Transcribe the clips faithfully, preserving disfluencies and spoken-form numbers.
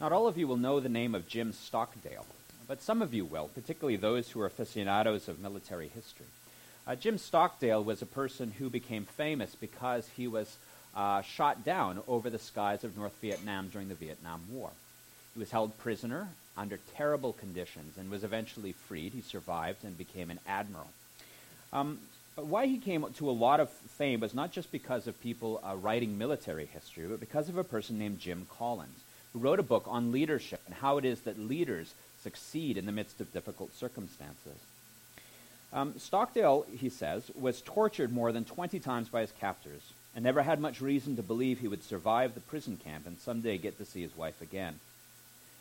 Not all of you will know the name of Jim Stockdale, but some of you will, particularly those who are aficionados of military history. Uh, Jim Stockdale was a person who became famous because he was uh, shot down over the skies of North Vietnam during the Vietnam War. He was held prisoner under terrible conditions and was eventually freed. He survived and became an admiral. Um, but why he came to a lot of fame was not just because of people uh, writing military history, but because of a person named Jim Collins, who wrote a book on leadership and how it is that leaders succeed in the midst of difficult circumstances. Um, Stockdale, he says, was tortured more than twenty times by his captors and never had much reason to believe he would survive the prison camp and someday get to see his wife again.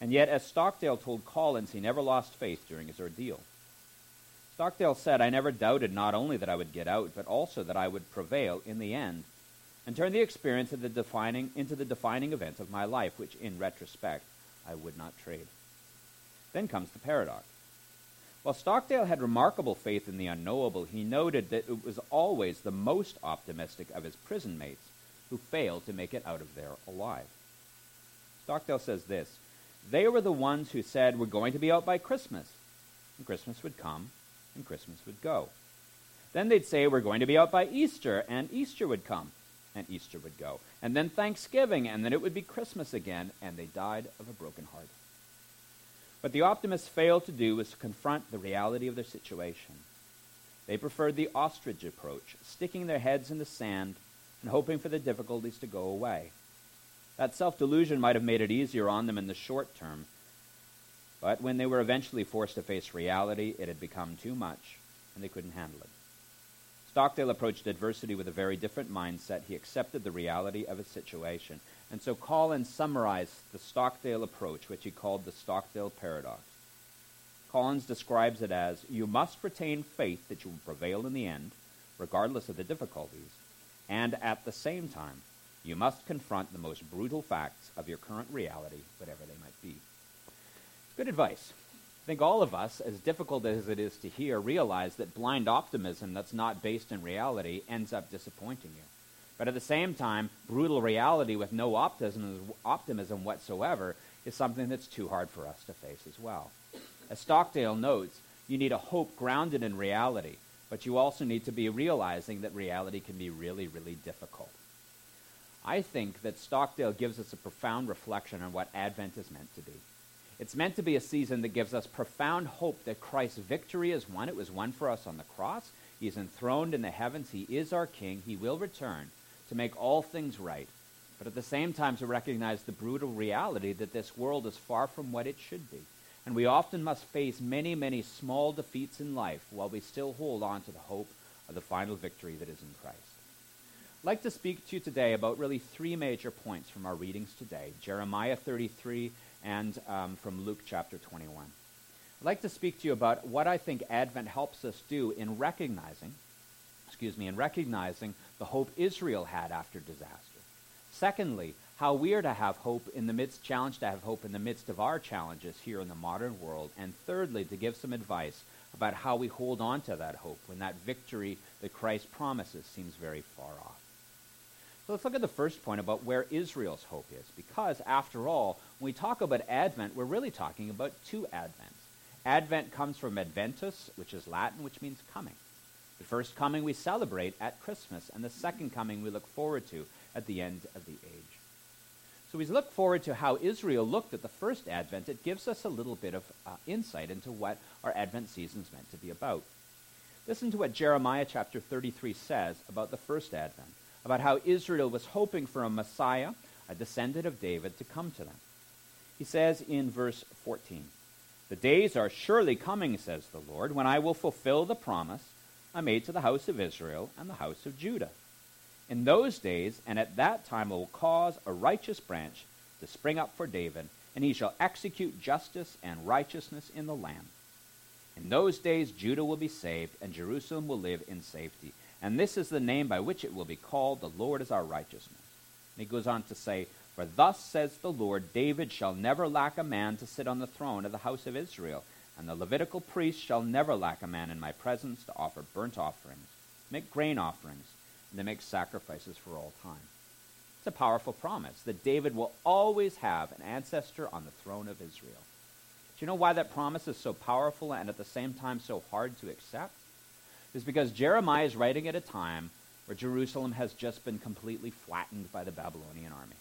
And yet, as Stockdale told Collins, he never lost faith during his ordeal. Stockdale said, "I never doubted not only that I would get out, but also that I would prevail in the end and turn the experience into the defining, into the defining event of my life, which in retrospect I would not trade." Then comes the paradox. While Stockdale had remarkable faith in the unknowable, he noted that it was always the most optimistic of his prison mates who failed to make it out of there alive. Stockdale says this, "They were the ones who said, 'We're going to be out by Christmas.' And Christmas would come, and Christmas would go. Then they'd say, 'We're going to be out by Easter,' and Easter would come, and Easter would go. And then Thanksgiving, and then it would be Christmas again, and they died of a broken heart." What the optimists failed to do was to confront the reality of their situation. They preferred the ostrich approach, sticking their heads in the sand and hoping for the difficulties to go away. That self-delusion might have made it easier on them in the short term, but when they were eventually forced to face reality, it had become too much, and they couldn't handle it. Stockdale approached adversity with a very different mindset. He accepted the reality of his situation. And so Collins summarized the Stockdale approach, which he called the Stockdale Paradox. Collins describes it as, "You must retain faith that you will prevail in the end, regardless of the difficulties, and at the same time, you must confront the most brutal facts of your current reality, whatever they might be." Good advice. I think all of us, as difficult as it is to hear, realize that blind optimism that's not based in reality ends up disappointing you. But at the same time, brutal reality with no optimism, optimism whatsoever is something that's too hard for us to face as well. As Stockdale notes, you need a hope grounded in reality, but you also need to be realizing that reality can be really, really difficult. I think that Stockdale gives us a profound reflection on what Advent is meant to be. It's meant to be a season that gives us profound hope that Christ's victory is won. It was won for us on the cross. He is enthroned in the heavens. He is our King. He will return to make all things right. But at the same time, to recognize the brutal reality that this world is far from what it should be. And we often must face many, many small defeats in life while we still hold on to the hope of the final victory that is in Christ. I'd like to speak to you today about really three major points from our readings today, Jeremiah thirty-three, and um, from Luke chapter twenty-one. I'd like to speak to you about what I think Advent helps us do in recognizing, excuse me, in recognizing the hope Israel had after disaster. Secondly, how we are to have hope in the midst, challenged to have hope in the midst of our challenges here in the modern world. And thirdly, to give some advice about how we hold on to that hope when that victory that Christ promises seems very far off. So let's look at the first point about where Israel's hope is, because after all, when we talk about Advent, we're really talking about two Advents. Advent comes from Adventus, which is Latin, which means coming. The first coming we celebrate at Christmas, and the second coming we look forward to at the end of the age. So we look forward to how Israel looked at the first Advent. It gives us a little bit of uh, insight into what our Advent season is meant to be about. Listen to what Jeremiah chapter thirty-three says about the first Advent, about how Israel was hoping for a Messiah, a descendant of David, to come to them. He says in verse fourteen, "The days are surely coming, says the Lord, when I will fulfill the promise I made to the house of Israel and the house of Judah. In those days and at that time I will cause a righteous branch to spring up for David, and he shall execute justice and righteousness in the land. In those days Judah will be saved, and Jerusalem will live in safety. And this is the name by which it will be called, the Lord is our righteousness." And he goes on to say, "For thus says the Lord, David shall never lack a man to sit on the throne of the house of Israel, and the Levitical priests shall never lack a man in my presence to offer burnt offerings, make grain offerings, and to make sacrifices for all time." It's a powerful promise that David will always have an ancestor on the throne of Israel. Do you know why that promise is so powerful and at the same time so hard to accept? It's because Jeremiah is writing at a time where Jerusalem has just been completely flattened by the Babylonian army.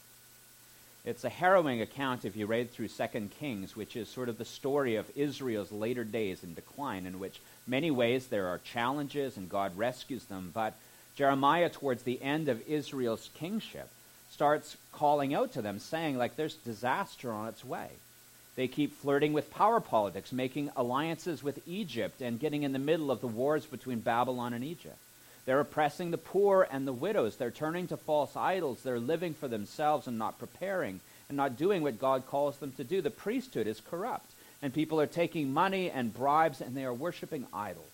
It's a harrowing account if you read through Second Kings, which is sort of the story of Israel's later days in decline, in which many ways there are challenges and God rescues them. But Jeremiah, towards the end of Israel's kingship, starts calling out to them, saying, like, there's disaster on its way. They keep flirting with power politics, making alliances with Egypt and getting in the middle of the wars between Babylon and Egypt. They're oppressing the poor and the widows. They're turning to false idols. They're living for themselves and not preparing and not doing what God calls them to do. The priesthood is corrupt, and people are taking money and bribes, and they are worshiping idols.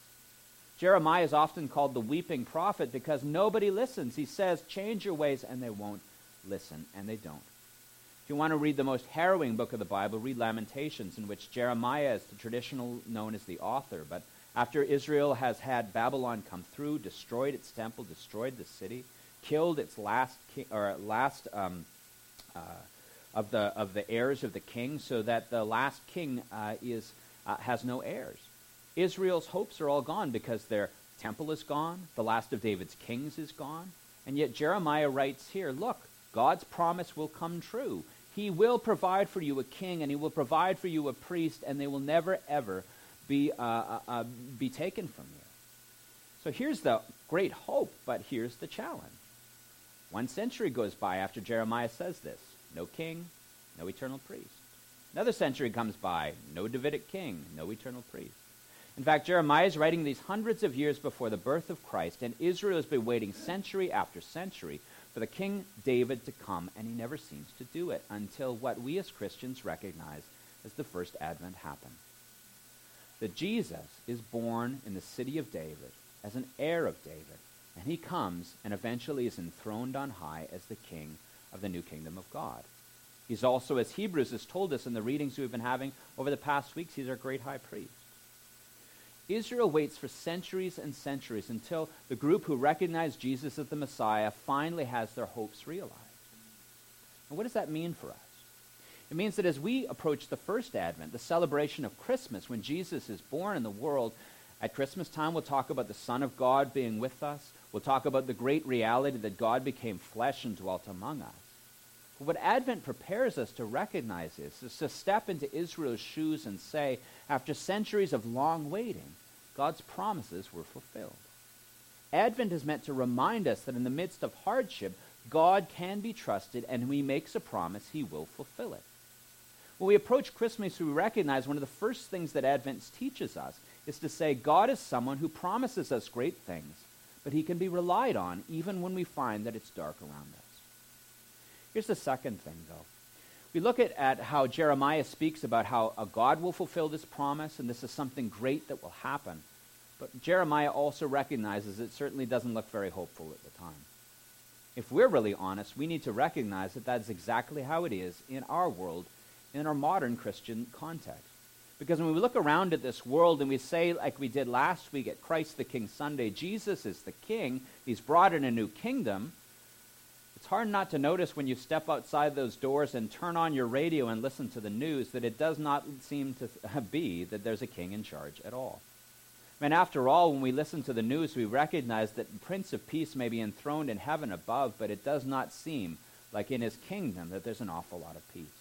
Jeremiah is often called the weeping prophet because nobody listens. He says, change your ways, and they won't listen, and they don't. If you want to read the most harrowing book of the Bible, read Lamentations, in which Jeremiah is the traditional known as the author, but after Israel has had Babylon come through, destroyed its temple, destroyed the city, killed its last ki- or last um, uh, of the of the heirs of the king, so that the last king uh, is uh, has no heirs. Israel's hopes are all gone because their temple is gone, the last of David's kings is gone, and yet Jeremiah writes here, look, God's promise will come true. He will provide for you a king, and he will provide for you a priest, and they will never ever Be, uh, uh, uh, be taken from you. So here's the great hope, but here's the challenge. One century goes by after Jeremiah says this. No king, no eternal priest. Another century comes by. No Davidic king, no eternal priest. In fact, Jeremiah is writing these hundreds of years before the birth of Christ, and Israel has been waiting century after century for the King David to come, and he never seems to do it until what we as Christians recognize as the first advent happened. That Jesus is born in the city of David as an heir of David, and he comes and eventually is enthroned on high as the king of the new kingdom of God. He's also, as Hebrews has told us in the readings we've been having over the past weeks, he's our great high priest. Israel waits for centuries and centuries until the group who recognize Jesus as the Messiah finally has their hopes realized. And what does that mean for us? It means that as we approach the first Advent, the celebration of Christmas, when Jesus is born in the world, at Christmas time we'll talk about the Son of God being with us. We'll talk about the great reality that God became flesh and dwelt among us. But what Advent prepares us to recognize is, is to step into Israel's shoes and say, after centuries of long waiting, God's promises were fulfilled. Advent is meant to remind us that in the midst of hardship, God can be trusted, and when he makes a promise, he will fulfill it. When we approach Christmas, we recognize one of the first things that Advent teaches us is to say God is someone who promises us great things, but he can be relied on even when we find that it's dark around us. Here's the second thing, though. We look at, at how Jeremiah speaks about how a God will fulfill this promise, and this is something great that will happen. But Jeremiah also recognizes it certainly doesn't look very hopeful at the time. If we're really honest, we need to recognize that that's exactly how it is in our world, in our modern Christian context. Because when we look around at this world and we say, like we did last week at Christ the King Sunday, Jesus is the king, he's brought in a new kingdom, it's hard not to notice when you step outside those doors and turn on your radio and listen to the news that it does not seem to be that there's a king in charge at all. And after all, when we listen to the news, we recognize that the Prince of Peace may be enthroned in heaven above, but it does not seem like in his kingdom that there's an awful lot of peace.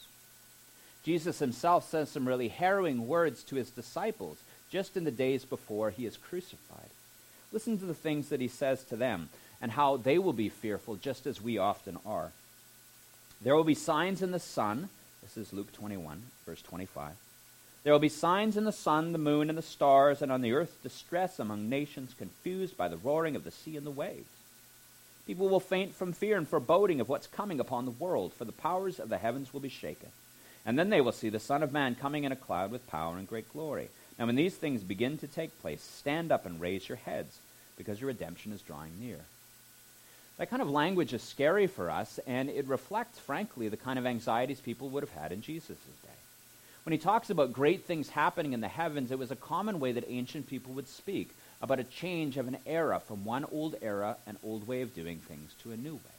Jesus himself says some really harrowing words to his disciples just in the days before he is crucified. Listen to the things that he says to them and how they will be fearful just as we often are. There will be signs in the sun. This is Luke twenty-one, verse twenty-five. There will be signs in the sun, the moon, and the stars, and on the earth distress among nations confused by the roaring of the sea and the waves. People will faint from fear and foreboding of what's coming upon the world, for the powers of the heavens will be shaken. And then they will see the Son of Man coming in a cloud with power and great glory. Now when these things begin to take place, stand up and raise your heads, because your redemption is drawing near. That kind of language is scary for us, and it reflects, frankly, the kind of anxieties people would have had in Jesus' day. When he talks about great things happening in the heavens, it was a common way that ancient people would speak about a change of an era from one old era, an old way of doing things, to a new way.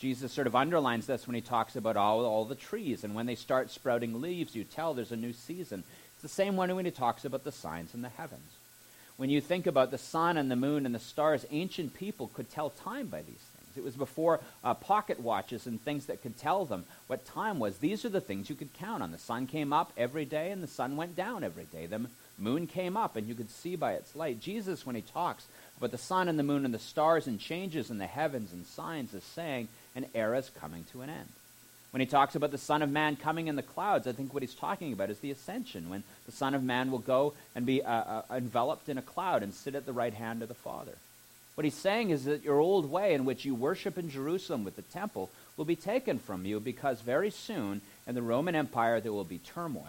Jesus sort of underlines this when he talks about all, all the trees, and when they start sprouting leaves, you tell there's a new season. It's the same one when he talks about the signs in the heavens. When you think about the sun and the moon and the stars, ancient people could tell time by these things. It was before uh, pocket watches and things that could tell them what time was. These are the things you could count on. The sun came up every day and the sun went down every day. The moon came up and you could see by its light. Jesus, when he talks about the sun and the moon and the stars and changes in the heavens and signs, is saying an era is coming to an end. When he talks about the Son of Man coming in the clouds, I think what he's talking about is the ascension, when the Son of Man will go and be uh, uh, enveloped in a cloud and sit at the right hand of the Father. What he's saying is that your old way in which you worship in Jerusalem with the temple will be taken from you, because very soon in the Roman Empire there will be turmoil.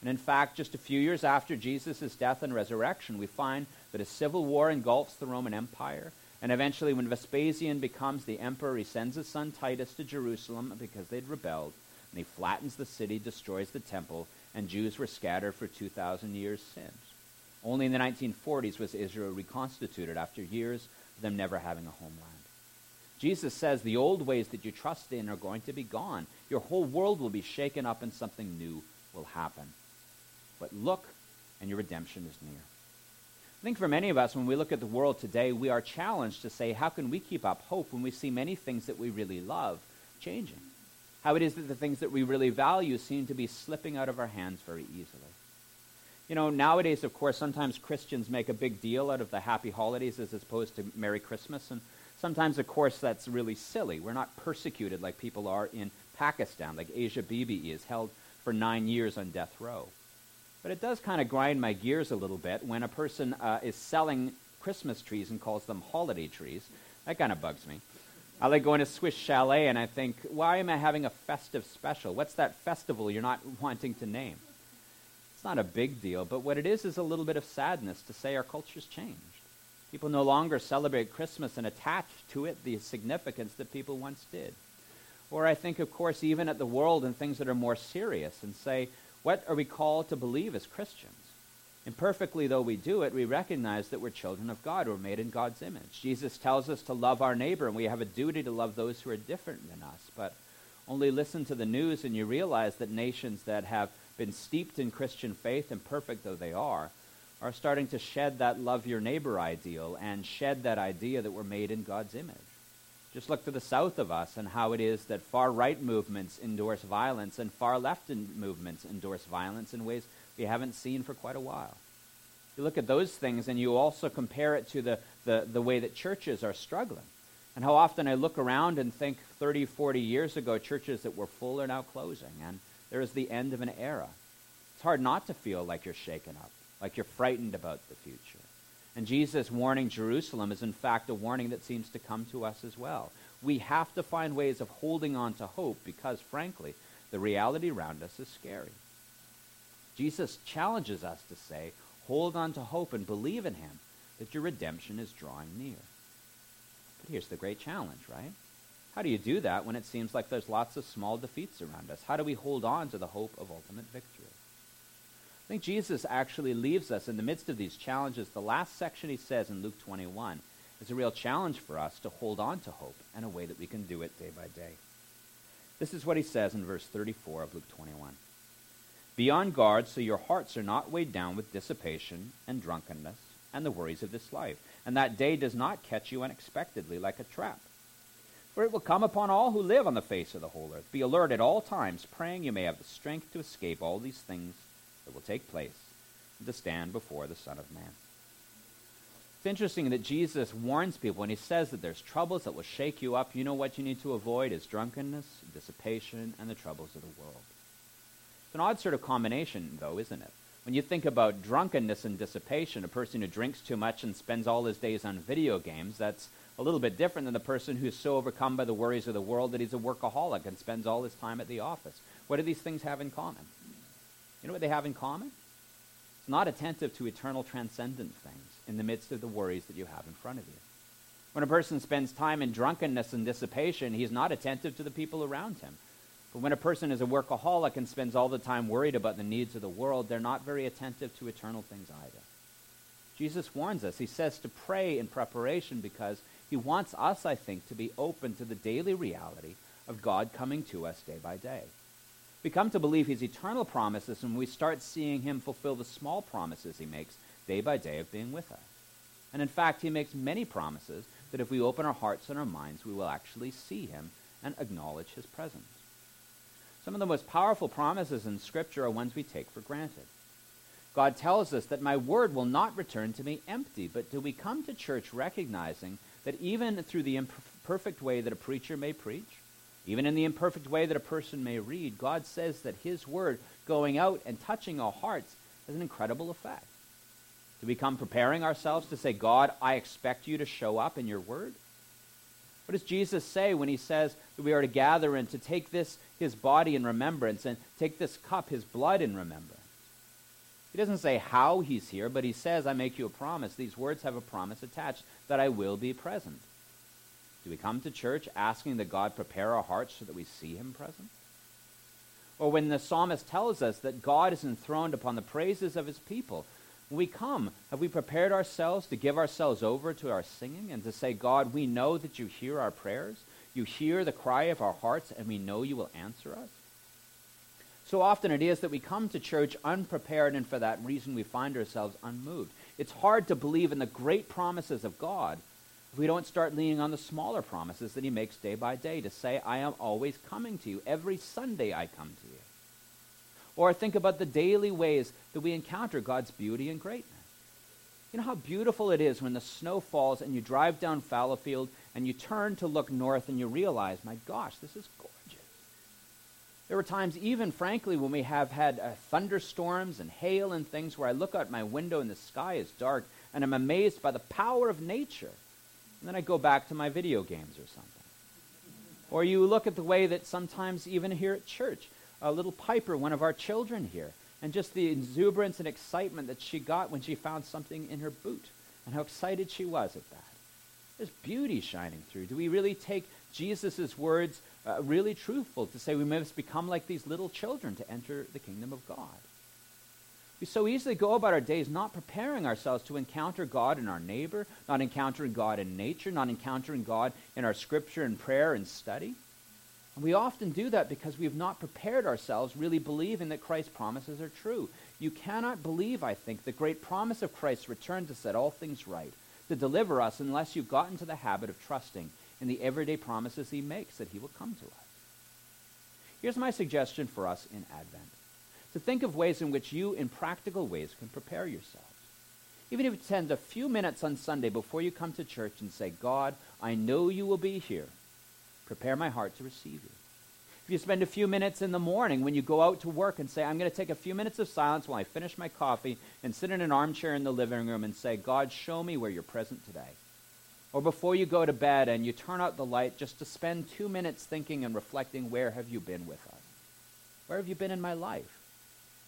And in fact, just a few years after Jesus' death and resurrection, we find that a civil war engulfs the Roman Empire. And eventually, when Vespasian becomes the emperor, he sends his son Titus to Jerusalem because they'd rebelled. And he flattens the city, destroys the temple, and Jews were scattered for two thousand years since. Only in the nineteen forties was Israel reconstituted after years of them never having a homeland. Jesus says the old ways that you trust in are going to be gone. Your whole world will be shaken up and something new will happen. But look, and your redemption is near. I think for many of us, when we look at the world today, we are challenged to say, how can we keep up hope when we see many things that we really love changing? How it is that the things that we really value seem to be slipping out of our hands very easily. You know, nowadays, of course, sometimes Christians make a big deal out of the happy holidays as opposed to Merry Christmas. And sometimes, of course, that's really silly. We're not persecuted like people are in Pakistan, like Asia Bibi is held for nine years on death row. But it does kind of grind my gears a little bit when a person uh, is selling Christmas trees and calls them holiday trees. That kind of bugs me. I like going to Swiss Chalet and I think, why am I having a festive special? What's that festival you're not wanting to name? It's not a big deal, but what it is is a little bit of sadness to say our culture's changed. People no longer celebrate Christmas and attach to it the significance that people once did. Or I think, of course, even at the world and things that are more serious and say, what are we called to believe as Christians? Imperfectly though we do it, we recognize that we're children of God. We're made in God's image. Jesus tells us to love our neighbor, and we have a duty to love those who are different than us. But only listen to the news and you realize that nations that have been steeped in Christian faith, imperfect though they are, are starting to shed that love your neighbor ideal and shed that idea that we're made in God's image. Just look to the south of us and how it is that far-right movements endorse violence and far-left movements endorse violence in ways we haven't seen for quite a while. You look at those things and you also compare it to the, the, the way that churches are struggling. And how often I look around and think thirty, forty years ago, churches that were full are now closing, and there is the end of an era. It's hard not to feel like you're shaken up, like you're frightened about the future. And Jesus warning Jerusalem is in fact a warning that seems to come to us as well. We have to find ways of holding on to hope because, frankly, the reality around us is scary. Jesus challenges us to say, hold on to hope and believe in him, that your redemption is drawing near. But here's the great challenge, right? How do you do that when it seems like there's lots of small defeats around us? How do we hold on to the hope of ultimate victory? I think Jesus actually leaves us in the midst of these challenges. The last section he says in Luke twenty-one is a real challenge for us to hold on to hope in a way that we can do it day by day. This is what he says in verse thirty-four of Luke twenty-one. Be on guard so your hearts are not weighed down with dissipation and drunkenness and the worries of this life, and that day does not catch you unexpectedly like a trap. For it will come upon all who live on the face of the whole earth. Be alert at all times, praying you may have the strength to escape all these things that will take place, and to stand before the Son of Man. It's interesting that Jesus warns people when he says that there's troubles that will shake you up. You know what you need to avoid is drunkenness, dissipation, and the troubles of the world. It's an odd sort of combination, though, isn't it? When you think about drunkenness and dissipation, a person who drinks too much and spends all his days on video games, that's a little bit different than the person who's so overcome by the worries of the world that he's a workaholic and spends all his time at the office. What do these things have in common? You know what they have in common? It's not attentive to eternal transcendent things in the midst of the worries that you have in front of you. When a person spends time in drunkenness and dissipation, he's not attentive to the people around him. But when a person is a workaholic and spends all the time worried about the needs of the world, they're not very attentive to eternal things either. Jesus warns us. He says to pray in preparation because He wants us, I think, to be open to the daily reality of God coming to us day by day. We come to believe his eternal promises, and we start seeing him fulfill the small promises he makes day by day of being with us. And in fact, he makes many promises that if we open our hearts and our minds, we will actually see him and acknowledge his presence. Some of the most powerful promises in Scripture are ones we take for granted. God tells us that my word will not return to me empty, but do we come to church recognizing that even through the imperfect way that a preacher may preach, even in the imperfect way that a person may read, God says that his word going out and touching our hearts has an incredible effect. Do we come preparing ourselves to say, God, I expect you to show up in your word? What does Jesus say when he says that we are to gather and to take this, his body, in remembrance, and take this cup, his blood, in remembrance? He doesn't say how he's here, but he says, I make you a promise. These words have a promise attached, that I will be present. Do we come to church asking that God prepare our hearts so that we see him present? Or when the psalmist tells us that God is enthroned upon the praises of his people, when we come, have we prepared ourselves to give ourselves over to our singing and to say, God, we know that you hear our prayers, you hear the cry of our hearts, and we know you will answer us? So often it is that we come to church unprepared, and for that reason we find ourselves unmoved. It's hard to believe in the great promises of God if we don't start leaning on the smaller promises that he makes day by day to say, I am always coming to you. Every Sunday I come to you. Or think about the daily ways that we encounter God's beauty and greatness. You know how beautiful it is when the snow falls and you drive down Fallowfield and you turn to look north and you realize, my gosh, this is gorgeous. There were times, even frankly, when we have had uh, thunderstorms and hail and things where I look out my window and the sky is dark and I'm amazed by the power of nature. And then I go back to my video games or something. Or you look at the way that sometimes even here at church, Uh, little Piper, one of our children here, and just the exuberance and excitement that she got when she found something in her boot and how excited she was at that. There's beauty shining through. Do we really take Jesus' words uh, really truthful to say we must become like these little children to enter the kingdom of God? We so easily go about our days not preparing ourselves to encounter God in our neighbor, not encountering God in nature, not encountering God in our scripture and prayer and study. We often do that because we have not prepared ourselves really believing that Christ's promises are true. You cannot believe, I think, the great promise of Christ's return to set all things right, to deliver us, unless you've gotten to the habit of trusting in the everyday promises he makes that he will come to us. Here's my suggestion for us in Advent: to think of ways in which you, in practical ways, can prepare yourselves. Even if it spends a few minutes on Sunday before you come to church and say, God, I know you will be here. Prepare my heart to receive you. If you spend a few minutes in the morning when you go out to work and say, I'm going to take a few minutes of silence while I finish my coffee and sit in an armchair in the living room and say, God, show me where you're present today. Or before you go to bed and you turn out the light, just to spend two minutes thinking and reflecting, where have you been with us? Where have you been in my life?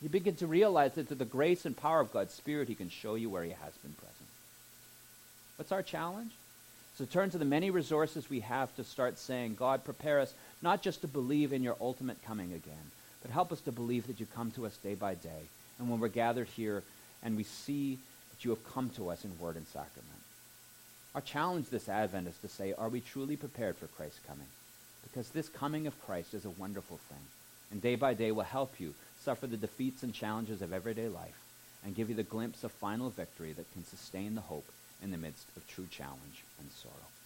You begin to realize that through the grace and power of God's Spirit, he can show you where he has been present. What's our challenge? To turn to the many resources we have to start saying, God, prepare us not just to believe in your ultimate coming again, but help us to believe that you come to us day by day. And when we're gathered here and we see that you have come to us in word and sacrament. Our challenge this Advent is to say, are we truly prepared for Christ's coming? Because this coming of Christ is a wonderful thing. And day by day will help you suffer the defeats and challenges of everyday life and give you the glimpse of final victory that can sustain the hope in the midst of true challenge and sorrow.